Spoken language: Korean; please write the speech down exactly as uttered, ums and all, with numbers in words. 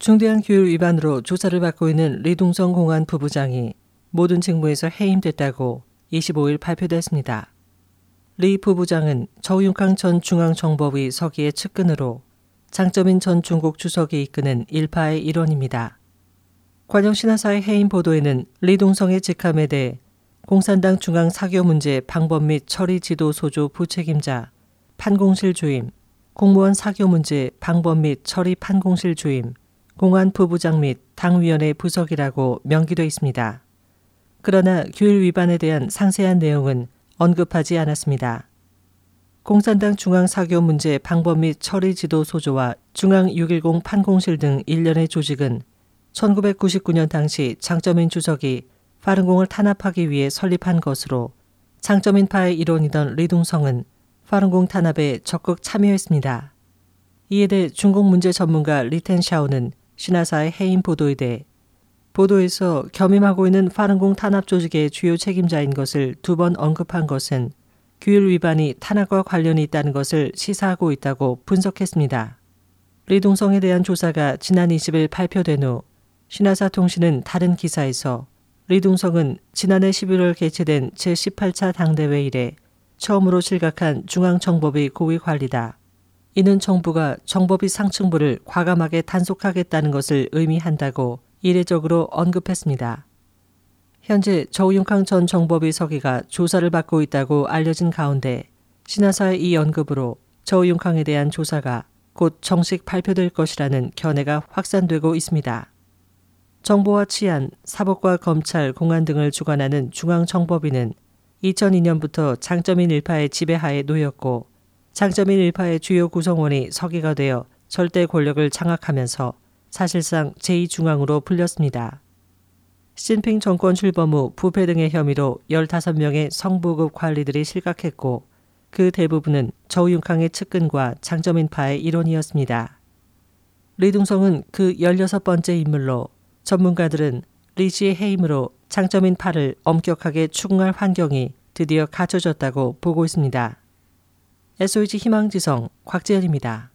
중대한 규율 위반으로 조사를 받고 있는 리둥성 공안 부부장이 모든 직무에서 해임됐다고 이십오일 발표됐습니다. 리 부부장은 저우융캉 전 중앙정보위 서기의 측근으로 장쩌민 전 중국 주석이 이끄는 일파의 일원입니다. 관영신화사의 해임 보도에는 리둥성의 직함에 대해 공산당 중앙 사교 문제 방법 및 처리 지도 소조 부책임자, 판공실 주임, 공무원 사교 문제 방법 및 처리 판공실 주임, 공안 부부장 및 당위원회 부석이라고 명기되어 있습니다. 그러나 규율 위반에 대한 상세한 내용은 언급하지 않았습니다. 공산당 중앙사교 문제 방법 및 처리 지도 소조와 중앙 육일공 판공실 등 일련의 조직은 천구백구십구년 당시 장쩌민 주석이 파룬공을 탄압하기 위해 설립한 것으로 장쩌민파의 일원이던 리둥성은 파룬공 탄압에 적극 참여했습니다. 이에 대해 중국 문제 전문가 리텐샤오는 신화사의 해임 보도에 대해 보도에서 겸임하고 있는 파룬공 탄압 조직의 주요 책임자인 것을 두 번 언급한 것은 규율 위반이 탄압과 관련이 있다는 것을 시사하고 있다고 분석했습니다. 리둥성에 대한 조사가 지난 이십일 발표된 후 신화사 통신은 다른 기사에서 리둥성은 지난해 십일월 개최된 제십팔차 당대회 이래 처음으로 실각한 중앙정보위 고위관리다. 이는 정부가 정보비 상층부를 과감하게 단속하겠다는 것을 의미한다고 이례적으로 언급했습니다. 현재 저우융캉 전 정보위 서기가 조사를 받고 있다고 알려진 가운데 신화사의 이 언급으로 저우융캉에 대한 조사가 곧 정식 발표될 것이라는 견해가 확산되고 있습니다. 정보와 치안, 사법과 검찰, 공안 등을 주관하는 중앙정보위는 이천이년부터 장쩌민 일파의 지배하에 놓였고 장쩌민 일파의 주요 구성원이 서기가 되어 절대 권력을 장악하면서 사실상 제이중앙으로 불렸습니다. 시진핑 정권 출범 후 부패 등의 혐의로 열다섯명의 성부급 관리들이 실각했고 그 대부분은 저우융캉의 측근과 장쩌민파의 일원이었습니다. 리둥성은 그 열여섯번째 인물로 전문가들은 리 씨의 해임으로 장쩌민파를 엄격하게 추궁할 환경이 드디어 갖춰졌다고 보고 있습니다. 에스오이치 희망지성 곽재현입니다.